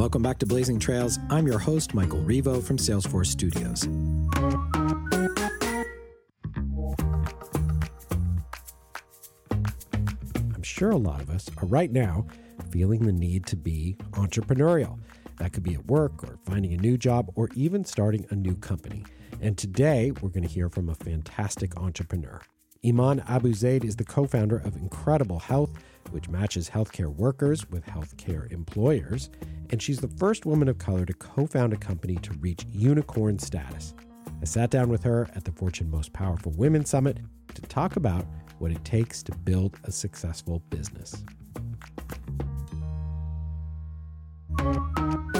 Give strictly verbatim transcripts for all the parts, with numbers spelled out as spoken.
Welcome back to Blazing Trails. I'm your host, Michael Revo from Salesforce Studios. I'm sure a lot of us are right now feeling the need to be entrepreneurial. That could be at work or finding a new job or even starting a new company. And today we're going to hear from a fantastic entrepreneur. Iman Abuzeid is the co-founder of Incredible Health, which matches healthcare workers with healthcare employers, and she's the first woman of color to co-found a company to reach unicorn status. I sat down with her at the Fortune Most Powerful Women Summit to talk about what it takes to build a successful business. All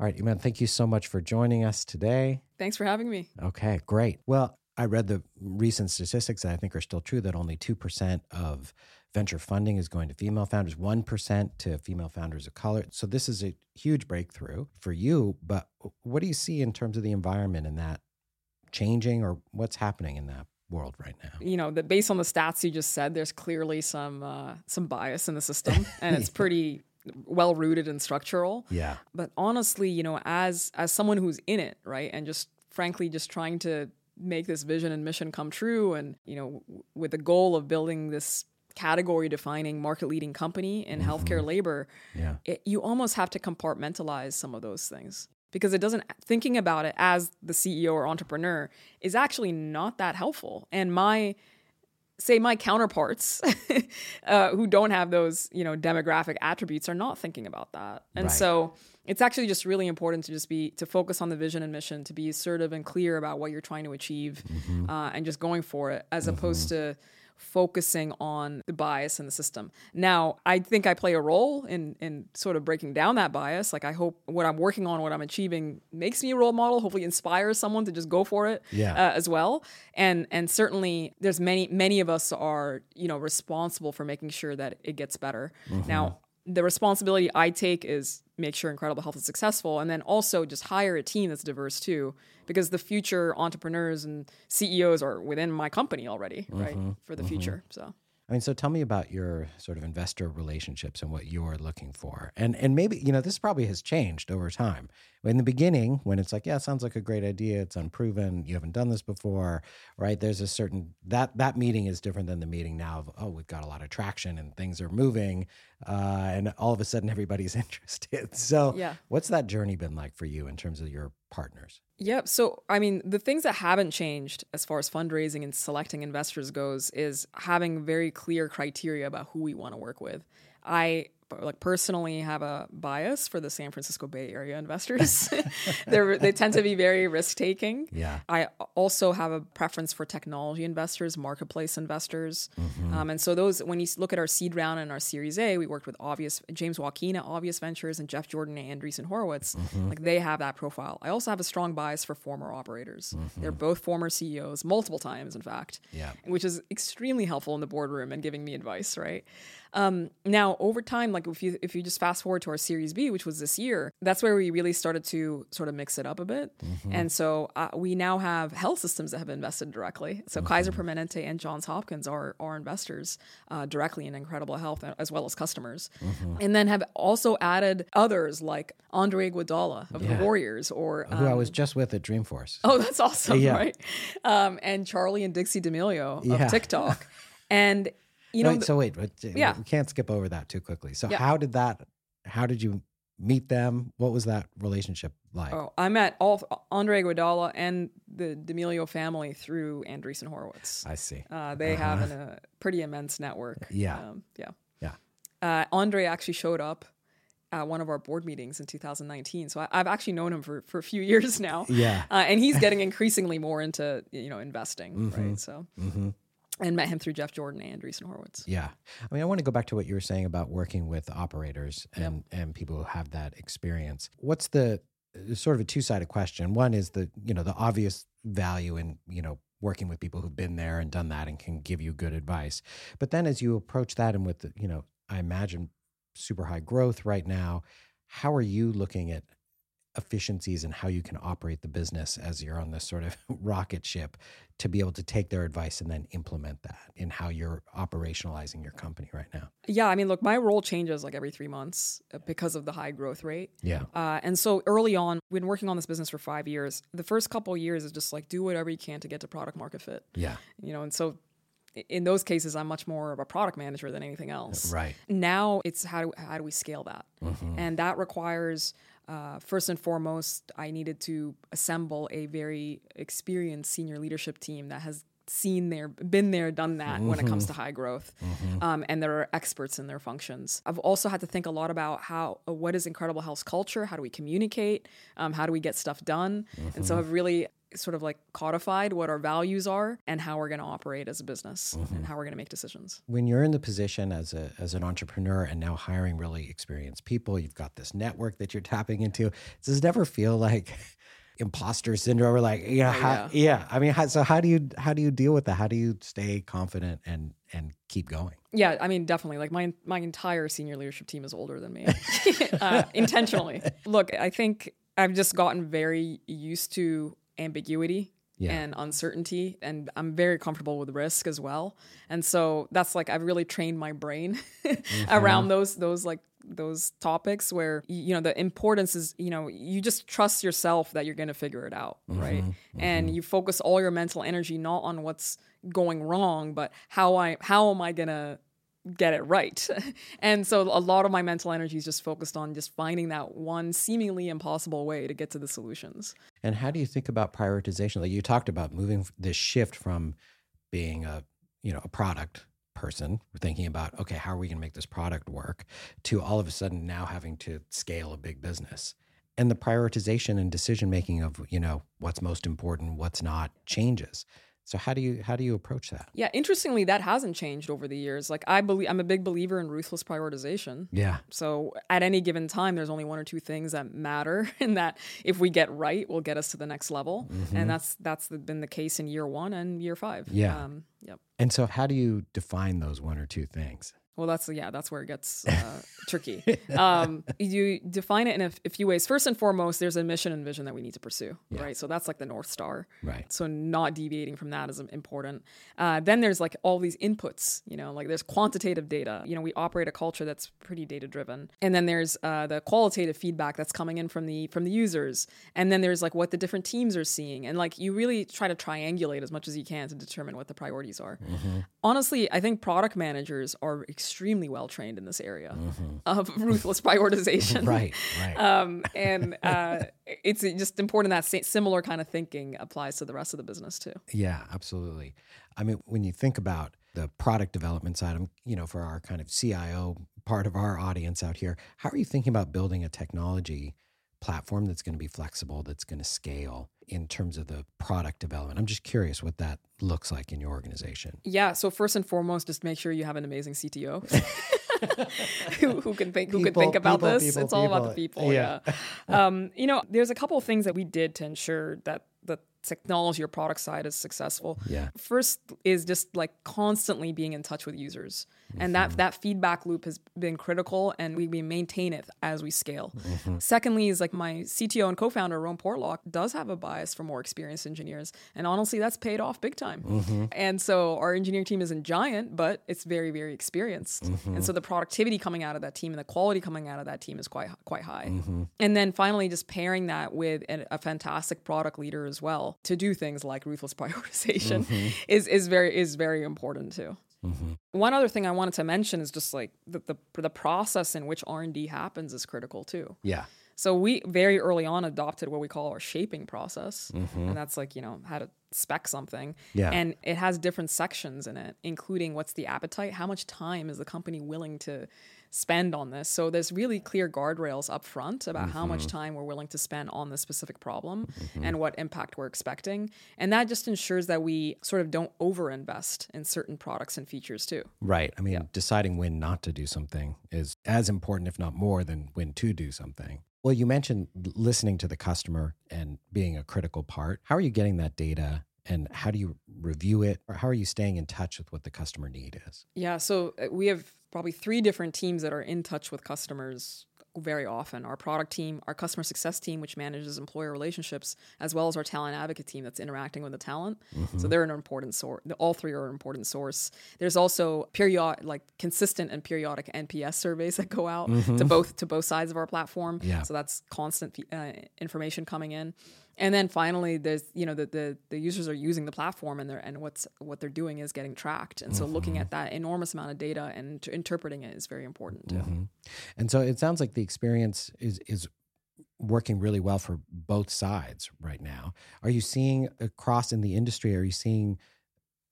right, Iman, thank you so much for joining us today. Thanks for having me. Okay, great. Well, I read the recent statistics that I think are still true, that only two percent of venture funding is going to female founders, one percent to female founders of color. So this is a huge breakthrough for you, but what do you see in terms of the environment and that changing, or what's happening in that world right now? You know, that based on the stats you just said, there's clearly some uh, some bias in the system, and it's pretty well-rooted and structural. Yeah. But honestly, you know, as as someone who's in it, right, and just frankly just trying to make this vision and mission come true, and, you know, w- with the goal of building this category-defining, market-leading company in mm-hmm. healthcare labor, yeah. it, you almost have to compartmentalize some of those things, because it doesn't, thinking about it as the C E O or entrepreneur is actually not that helpful. And my, say my counterparts uh, who don't have those, you know, demographic attributes are not thinking about that. And right. so it's actually just really important to just be, to focus on the vision and mission, to be assertive and clear about what you're trying to achieve mm-hmm. uh, and just going for it, as mm-hmm. opposed to focusing on the bias in the system. Now, I think I play a role in in sort of breaking down that bias. Like, I hope what I'm working on, what I'm achieving, makes me a role model, hopefully inspires someone to just go for it yeah. uh, as well. And and certainly there's many, many of us are, you know, responsible for making sure that it gets better. Mm-hmm. Now, the responsibility I take is make sure Incredible Health is successful, and then also just hire a team that's diverse too, because the future entrepreneurs and C E Os are within my company already, mm-hmm, right, for the mm-hmm. future. So, I mean, so tell me about your sort of investor relationships and what you're looking for. And and maybe, you know, this probably has changed over time. In the beginning, when it's like, yeah, it sounds like a great idea, it's unproven, you haven't done this before, right? There's a certain, that that meeting is different than the meeting now of, oh, we've got a lot of traction and things are moving, uh, and all of a sudden everybody's interested. So yeah. what's that journey been like for you in terms of your partners? Yep. So, I mean, the things that haven't changed as far as fundraising and selecting investors goes is having very clear criteria about who we want to work with. I like personally have a bias for the San Francisco Bay Area investors. They're, they tend to be very risk-taking. Yeah. I also have a preference for technology investors, marketplace investors. Mm-hmm. Um, and so those, when you look at our seed round and our Series A, we worked with Obvious, James Joaquin at Obvious Ventures and Jeff Jordan and Andreessen Horowitz. Mm-hmm. Like, they have that profile. I also have a strong bias for former operators. Mm-hmm. They're both former C E Os, multiple times, in fact, yeah. which is extremely helpful in the boardroom and giving me advice, right? Um, now, over time, like if you if you just fast forward to our Series B, which was this year, that's where we really started to sort of mix it up a bit. Mm-hmm. And so uh, we now have health systems that have invested directly. So mm-hmm. Kaiser Permanente and Johns Hopkins are, are investors uh, directly in Incredible Health, as well as customers. Mm-hmm. And then have also added others like Andre Iguodala of yeah. the Warriors. or um, Who I was just with at Dreamforce. Oh, that's awesome, yeah. right? Um, and Charlie and Dixie D'Amelio yeah. of TikTok. and... You know, wait, so wait, but yeah. we can't skip over that too quickly. So yeah. how did that, how did you meet them? What was that relationship like? Oh, I met all Andre Iguodala and the D'Amelio family through Andreessen Horowitz. I see. Uh, they uh-huh. have an, a pretty immense network. Yeah. Um, yeah. Yeah. Uh, Andre actually showed up at one of our board meetings in two thousand nineteen. So I, I've actually known him for, for a few years now. Yeah. Uh, and he's getting increasingly more into, you know, investing, mm-hmm. right? So. Mm-hmm. And met him through Jeff Jordan and Andreessen Horowitz. Yeah. I mean, I want to go back to what you were saying about working with operators and, yep. and people who have that experience. What's the sort of a two-sided question? One is the, you know, the obvious value in, you know, working with people who've been there and done that and can give you good advice. But then as you approach that, and with, the, you know, I imagine super high growth right now, how are you looking at efficiencies and how you can operate the business as you're on this sort of rocket ship, to be able to take their advice and then implement that in how you're operationalizing your company right now? Yeah, I mean, look, my role changes like every three months because of the high growth rate. Yeah. Uh, and so early on, we've been working on this business for five years. The first couple of years is just like, do whatever you can to get to product market fit. Yeah. You know, and so in those cases, I'm much more of a product manager than anything else. Right. Now it's how do, how do we scale that? Mm-hmm. And that requires... Uh, first and foremost, I needed to assemble a very experienced senior leadership team that has seen there, been there, done that mm-hmm. when it comes to high growth. Mm-hmm. Um, and there are experts in their functions. I've also had to think a lot about how, uh, what is Incredible Health's culture? How do we communicate? Um, how do we get stuff done? Mm-hmm. And so I've really sort of like codified what our values are and how we're going to operate as a business mm-hmm. and how we're going to make decisions. When you're in the position as a as an entrepreneur and now hiring really experienced people, you've got this network that you're tapping into. Does it ever feel like imposter syndrome or like, you know, how, yeah, yeah. I mean, how, so how do you, how do you deal with that? How do you stay confident and, and keep going? Yeah. I mean, definitely like my, my entire senior leadership team is older than me uh, intentionally. Look, I think I've just gotten very used to ambiguity yeah. and uncertainty. And I'm very comfortable with risk as well. And so that's like, I've really trained my brain mm-hmm. around those, those like those topics where, you know, the importance is, you know, you just trust yourself that you're going to figure it out. Mm-hmm. Right. Mm-hmm. And you focus all your mental energy, not on what's going wrong, but how I, how am I going to get it right? And so a lot of my mental energy is just focused on just finding that one seemingly impossible way to get to the solutions. And how do you think about prioritization? Like you talked about moving this shift from being a, you know, a product person, thinking about, okay, how are we going to make this product work, to all of a sudden now having to scale a big business. And the prioritization and decision-making of, you know, what's most important, what's not, changes. So how do you how do you approach that? Yeah, interestingly, that hasn't changed over the years. Like I believe I'm a big believer in ruthless prioritization. Yeah. So at any given time, there's only one or two things that matter, and that if we get right, will get us to the next level. Mm-hmm. And that's that's been the case in year one and year five. Yeah. Um, yep. And so how do you define those one or two things? Well, that's yeah, that's where it gets uh, tricky. Um, you define it in a, a few ways. First and foremost, there's a mission and vision that we need to pursue, yeah. right? So that's like the North Star. Right. So not deviating from that is important. Uh, then there's like all these inputs, you know, like there's quantitative data. You know, we operate a culture that's pretty data-driven. And then there's uh, the qualitative feedback that's coming in from the from the users. And then there's like what the different teams are seeing. And like you really try to triangulate as much as you can to determine what the priorities are. Mm-hmm. Honestly, I think product managers are extremely extremely well trained in this area mm-hmm. of ruthless prioritization. Right, right. Um, and uh, it's just important that similar kind of thinking applies to the rest of the business too. Yeah, absolutely. I mean, when you think about the product development side, you know, for our kind of C I O part of our audience out here, how are you thinking about building a technology platform that's going to be flexible, that's going to scale in terms of the product development? I'm just curious what that looks like in your organization. Yeah. So first and foremost, just make sure you have an amazing C T O who, who can think, who people, could think about people, this. People, it's people. all about the people. Yeah. yeah. Um, you know, there's a couple of things that we did to ensure that the technology or product side is successful. Yeah. First is just like constantly being in touch with users. Mm-hmm. And that that feedback loop has been critical, and we, we maintain it as we scale. Mm-hmm. Secondly is like my C T O and co-founder, Ron Portlock, does have a bias for more experienced engineers. And honestly, that's paid off big time. Mm-hmm. And so our engineer team isn't giant, but it's very, very experienced. Mm-hmm. And so the productivity coming out of that team and the quality coming out of that team is quite, quite high. Mm-hmm. And then finally, just pairing that with a, a fantastic product leader as well, to do things like ruthless prioritization mm-hmm. is, is very is very important too. Mm-hmm. One other thing I wanted to mention is just like the the, the process in which R and D happens is critical too. Yeah. So we very early on adopted what we call our shaping process. Mm-hmm. And that's like, you know, how to spec something. Yeah. And it has different sections in it, including what's the appetite, how much time is the company willing to spend on this. So there's really clear guardrails up front about mm-hmm. how much time we're willing to spend on the specific problem mm-hmm. and what impact we're expecting. And that just ensures that we sort of don't overinvest in certain products and features too. Right. I mean, yeah. deciding when not to do something is as important, if not more, than when to do something. Well, you mentioned listening to the customer and being a critical part. How are you getting that data? And how do you review it? Or how are you staying in touch with what the customer need is? Yeah, so we have probably three different teams that are in touch with customers very often. Our product team, our customer success team, which manages employer relationships, as well as our talent advocate team that's interacting with the talent. Mm-hmm. So they're an important source. All three are an important source. There's also period, like consistent and periodic N P S surveys that go out mm-hmm. to both to both sides of our platform. Yeah. So that's constant uh, information coming in. And then finally, there's, you know, the, the, the users are using the platform and they're, and what's, what they're doing is getting tracked. And so mm-hmm. looking at that enormous amount of data and t- interpreting it is very important too. Mm-hmm. And so it sounds like the experience is, is working really well for both sides right now. Are you seeing across in the industry, are you seeing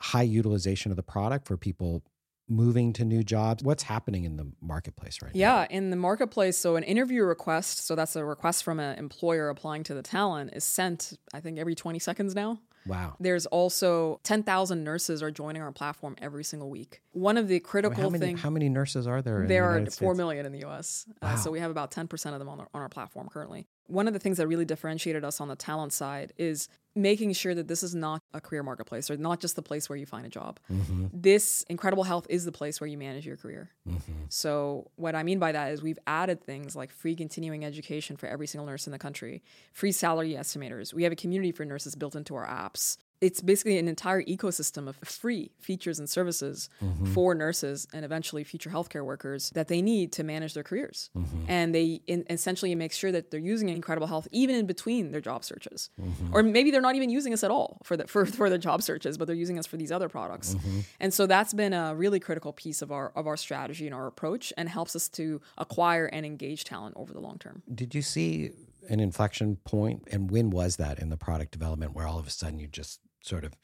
high utilization of the product for people moving to new jobs? What's happening in the marketplace right yeah, now? Yeah, in the marketplace, so an interview request, so that's a request from an employer applying to the talent, is sent, I think, every twenty seconds now. Wow. There's also ten thousand nurses are joining our platform every single week. One of the critical well, things... How many nurses are there in the United States? There are four million in the U S. Wow. Uh, so we have about ten percent of them on, the, on our platform currently. One of the things that really differentiated us on the talent side is making sure that this is not a career marketplace or not just the place where you find a job. Mm-hmm. This Incredible Health is the place where you manage your career. Mm-hmm. So what I mean by that is we've added things like free continuing education for every single nurse in the country, free salary estimators. We have a community for nurses built into our apps. It's basically an entire ecosystem of free features and services mm-hmm. for nurses and eventually future healthcare workers that they need to manage their careers. Mm-hmm. And they in, essentially make sure that they're using Incredible Health even in between their job searches. Mm-hmm. Or maybe they're not even using us at all for the, for, for their job searches, but they're using us for these other products. Mm-hmm. And so that's been a really critical piece of our of our strategy and our approach and helps us to acquire and engage talent over the long term. Did you see an inflection point? And when was that in the product development where all of a sudden you just sort of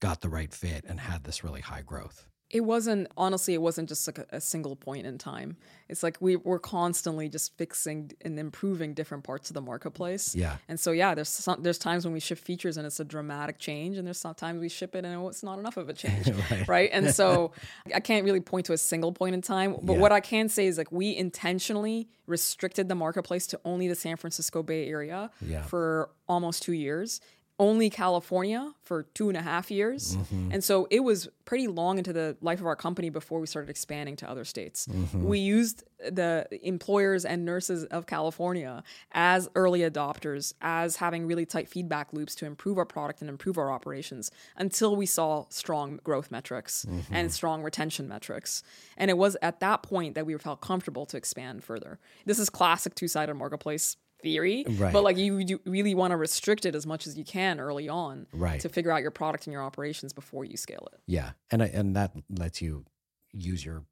got the right fit and had this really high growth? It wasn't, honestly, it wasn't just like a, a single point in time. It's like we, we're constantly just fixing and improving different parts of the marketplace. Yeah. And so, yeah, there's some, there's times when we ship features and it's a dramatic change, and there's sometimes we ship it and it's not enough of a change, right. right? And so I can't really point to a single point in time. But yeah. what I can say is like we intentionally restricted the marketplace to only the San Francisco Bay Area yeah. for almost two years. Only California for two and a half years. Mm-hmm. And so it was pretty long into the life of our company before we started expanding to other states. Mm-hmm. We used the employers and nurses of California as early adopters, as having really tight feedback loops to improve our product and improve our operations until we saw strong growth metrics mm-hmm. and strong retention metrics. And it was at that point that we felt comfortable to expand further. This is classic two-sided marketplace theory, right. but like you, you really want to restrict it as much as you can early on right. to figure out your product and your operations before you scale it. Yeah. And and that lets you use your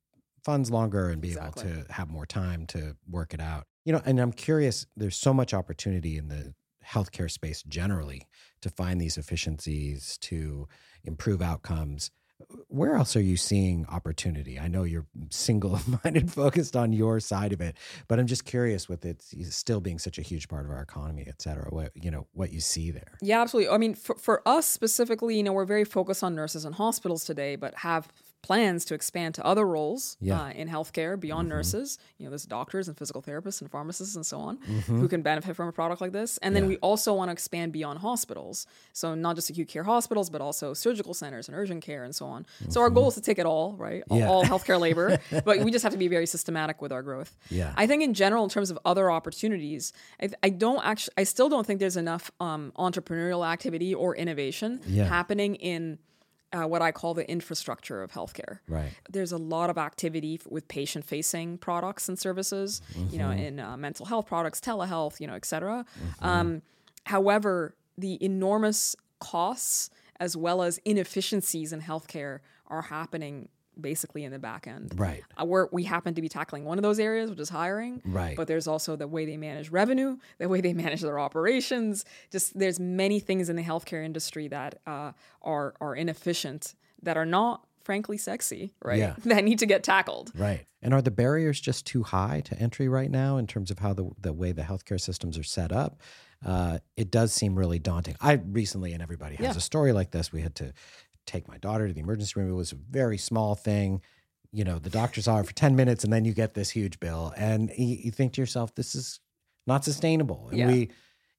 funds longer and be exactly. able to have more time to work it out. You know, and I'm curious, there's so much opportunity in the healthcare space generally to find these efficiencies, to improve outcomes. Where else are you seeing opportunity? I know you're single-minded, focused on your side of it, but I'm just curious with it still being such a huge part of our economy, et cetera, what, you know, what you see there. Yeah, absolutely. I mean, for, for us specifically, you know, we're very focused on nurses and hospitals today, but have plans to expand to other roles yeah. uh, in healthcare beyond mm-hmm. nurses. You know, there's doctors and physical therapists and pharmacists and so on mm-hmm. who can benefit from a product like this. And then yeah. we also want to expand beyond hospitals. So not just acute care hospitals, but also surgical centers and urgent care and so on. Mm-hmm. So our goal is to take it all, right? All, yeah. all healthcare labor, but we just have to be very systematic with our growth. Yeah. I think in general, in terms of other opportunities, I, I don't actually, I still don't think there's enough um, entrepreneurial activity or innovation yeah. happening in Uh, what I call the infrastructure of healthcare. Right. There's a lot of activity f- with patient-facing products and services, mm-hmm. you know, in uh, mental health products, telehealth, you know, et cetera. Mm-hmm. Um, however, the enormous costs as well as inefficiencies in healthcare are happening basically in the back end. Right. Uh, we're, we happen to be tackling one of those areas, which is hiring. Right. But there's also the way they manage revenue, the way they manage their operations. Just there's many things in the healthcare industry that uh, are are inefficient, that are not, frankly, sexy, right? Yeah. That need to get tackled. Right. And are the barriers just too high to entry right now in terms of how the the way the healthcare systems are set up? Uh, it does seem really daunting. I recently, and everybody has yeah. a story like this, we had to take my daughter to the emergency room. It was a very small thing. You know, the doctor saw her for ten minutes and then you get this huge bill. And you, you think to yourself, this is not sustainable. And yeah. we,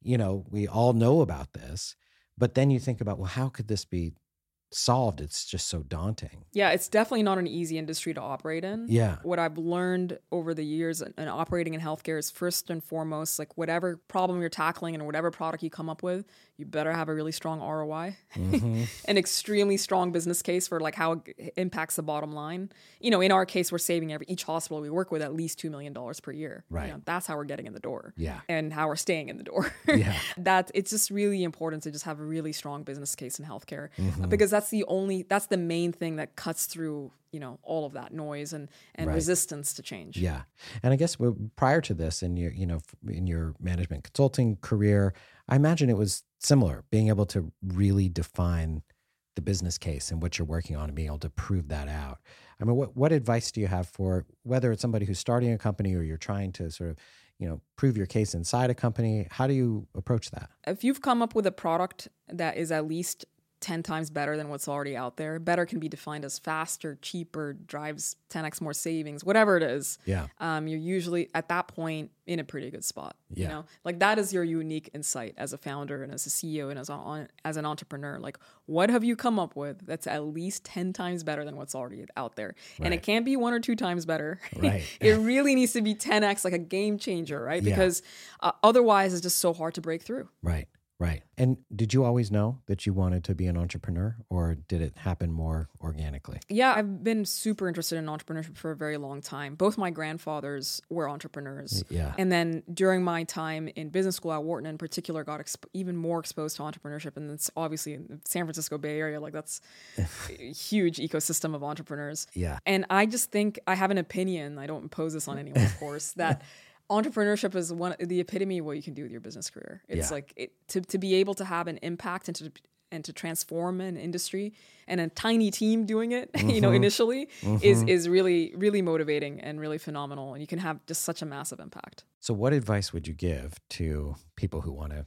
you know, we all know about this, but then you think about, well, how could this be solved, it's just so daunting. Yeah, it's definitely not an easy industry to operate in. Yeah. What I've learned over the years in operating in healthcare is first and foremost, like whatever problem you're tackling and whatever product you come up with, you better have a really strong R O I, mm-hmm. an extremely strong business case for like how it impacts the bottom line. You know, in our case, we're saving every, each hospital we work with at least two million dollars per year. Right. You know, that's how we're getting in the door. Yeah. And how we're staying in the door. Yeah. That it's just really important to just have a really strong business case in healthcare, mm-hmm. because that's That's the only, that's the main thing that cuts through, you know, all of that noise and, and right. resistance to change. Yeah. And I guess prior to this in your, you know, in your management consulting career, I imagine it was similar, being able to really define the business case and what you're working on and being able to prove that out. I mean, what, what advice do you have for whether it's somebody who's starting a company or you're trying to sort of, you know, prove your case inside a company? How do you approach that? If you've come up with a product that is at least ten times better than what's already out there. Better can be defined as faster, cheaper, drives ten x more savings, whatever it is. Yeah. Um, you're usually at that point in a pretty good spot. Yeah. You know, like that is your unique insight as a founder and as a C E O and as a, as an entrepreneur. Like, what have you come up with that's at least ten times better than what's already out there? Right. And it can't be one or two times better. Right. It really needs to be ten x, like a game changer, right? Yeah. Because uh, otherwise, it's just so hard to break through. Right. Right. And did you always know that you wanted to be an entrepreneur, or did it happen more organically? Yeah, I've been super interested in entrepreneurship for a very long time. Both my grandfathers were entrepreneurs. Yeah. And then during my time in business school at Wharton in particular, got exp- even more exposed to entrepreneurship. And it's obviously in the San Francisco Bay Area, like that's a huge ecosystem of entrepreneurs. Yeah. And I just think I have an opinion. I don't impose this on anyone, of course, that entrepreneurship is one the epitome of what you can do with your business career. It's yeah. like it, to to be able to have an impact and to and to transform an industry and a tiny team doing it, mm-hmm. you know, initially mm-hmm. is is really really motivating and really phenomenal. And you can have just such a massive impact. So, what advice would you give to people who want to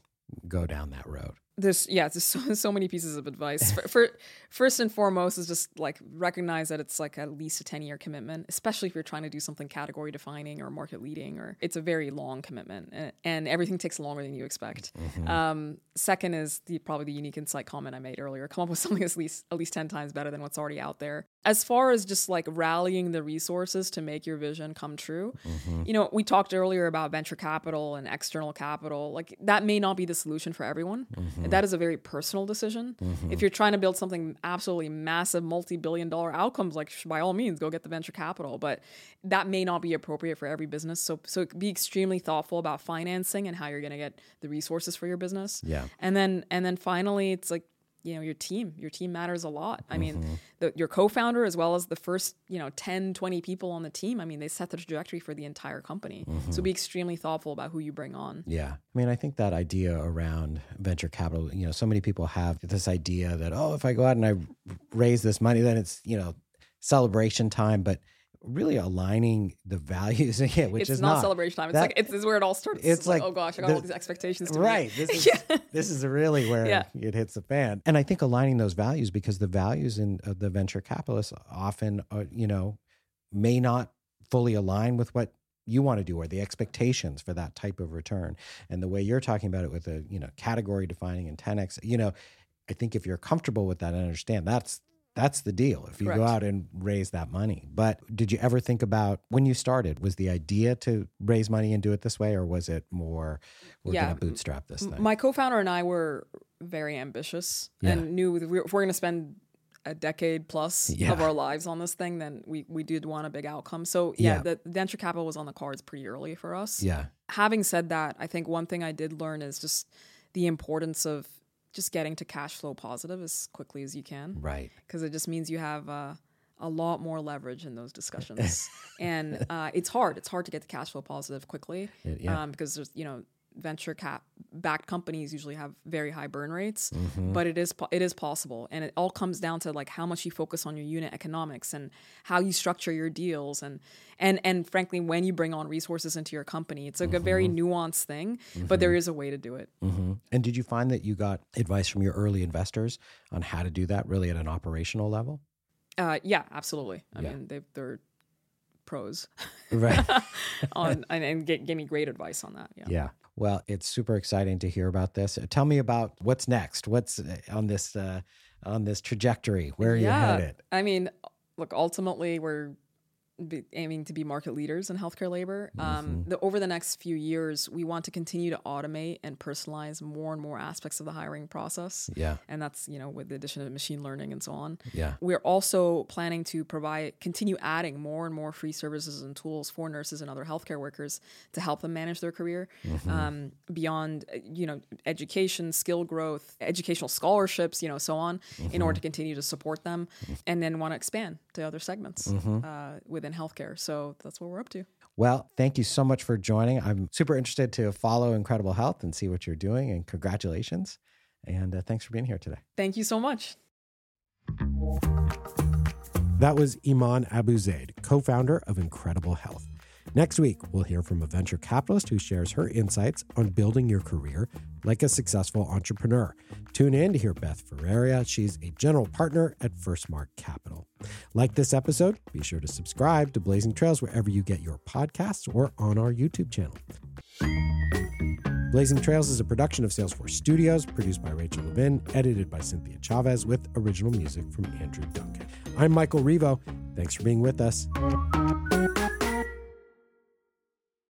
go down that road? There's yeah, there's so, so many pieces of advice. For, for first and foremost is just like recognize that it's like at least a ten year commitment, especially if you're trying to do something category defining or market leading, or it's a very long commitment, and, and everything takes longer than you expect. Mm-hmm. Um, second is the probably the unique insight comment I made earlier. Come up with something that's at least at least ten times better than what's already out there. As far as just like rallying the resources to make your vision come true, mm-hmm. you know, we talked earlier about venture capital and external capital. Like that may not be the solution for everyone. Mm-hmm. And that is a very personal decision. Mm-hmm. If you're trying to build something absolutely massive, multi-billion dollar outcomes, like by all means, go get the venture capital. But that may not be appropriate for every business. So so be extremely thoughtful about financing and how you're going to get the resources for your business. Yeah. And then and then finally, it's like, you know, your team, your team matters a lot. I mean, mm-hmm. the, your co-founder, as well as the first, you know, ten, twenty people on the team, I mean, they set the trajectory for the entire company. Mm-hmm. So be extremely thoughtful about who you bring on. Yeah. I mean, I think that idea around venture capital, you know, so many people have this idea that, oh, if I go out and I raise this money, then it's, you know, celebration time. But really aligning the values, yeah, which it's is not, not celebration time. It's that, like it's this is where it all starts. It's, it's like, like, oh gosh, I got this, all these expectations. To right. This is yeah. this is really where yeah. it hits the fan. And I think aligning those values, because the values in of the venture capitalists often, are, you know, may not fully align with what you want to do or the expectations for that type of return. And the way you're talking about it with the, you know, category defining and ten x, you know, I think if you're comfortable with that and understand that's. That's the deal if you Correct. Go out and raise that money. But did you ever think about when you started, was the idea to raise money and do it this way, or was it more, we're yeah. going to bootstrap this thing? My co-founder and I were very ambitious yeah. and knew if we we're going to spend a decade plus yeah. of our lives on this thing, then we, we did want a big outcome. So yeah, yeah. the venture capital was on the cards pretty early for us. Yeah. Having said that, I think one thing I did learn is just the importance of just getting to cash flow positive as quickly as you can. Right. Because it just means you have uh, a lot more leverage in those discussions. and uh, it's hard. It's hard to get to cash flow positive quickly yeah. um, because, there's you know, venture cap backed companies usually have very high burn rates, mm-hmm. but it is po- it is possible. And it all comes down to like how much you focus on your unit economics and how you structure your deals. And and and frankly, when you bring on resources into your company, it's like mm-hmm. a very nuanced thing, mm-hmm. but there is a way to do it. Mm-hmm. And did you find that you got advice from your early investors on how to do that really at an operational level? Uh, yeah, absolutely. I yeah. mean, they, they're pros right. on and, and get, give me great advice on that. Yeah. Yeah. Well, it's super exciting to hear about this. Tell me about what's next. What's on this uh, on this trajectory? Where are yeah. you headed? I mean, look, ultimately, we're be aiming to be market leaders in healthcare labor. Mm-hmm. Um, the, over the next few years, we want to continue to automate and personalize more and more aspects of the hiring process. Yeah. And that's, you know, with the addition of machine learning and so on. Yeah. We're also planning to provide, continue adding more and more free services and tools for nurses and other healthcare workers to help them manage their career. Mm-hmm. Um, beyond, you know, education, skill growth, educational scholarships, you know, so on, mm-hmm. in order to continue to support them, and then want to expand to other segments mm-hmm. uh, within in healthcare. So that's what we're up to. Well, thank you so much for joining. I'm super interested to follow Incredible Health and see what you're doing, and congratulations. And uh, thanks for being here today. Thank you so much. That was Iman Abuzeid, co-founder of Incredible Health. Next week, we'll hear from a venture capitalist who shares her insights on building your career like a successful entrepreneur. Tune in to hear Beth Ferreira. She's a general partner at First Mark Capital. Like this episode, be sure to subscribe to Blazing Trails wherever you get your podcasts or on our YouTube channel. Blazing Trails is a production of Salesforce Studios, produced by Rachel Levin, edited by Cynthia Chavez, with original music from Andrew Duncan. I'm Michael Revo. Thanks for being with us.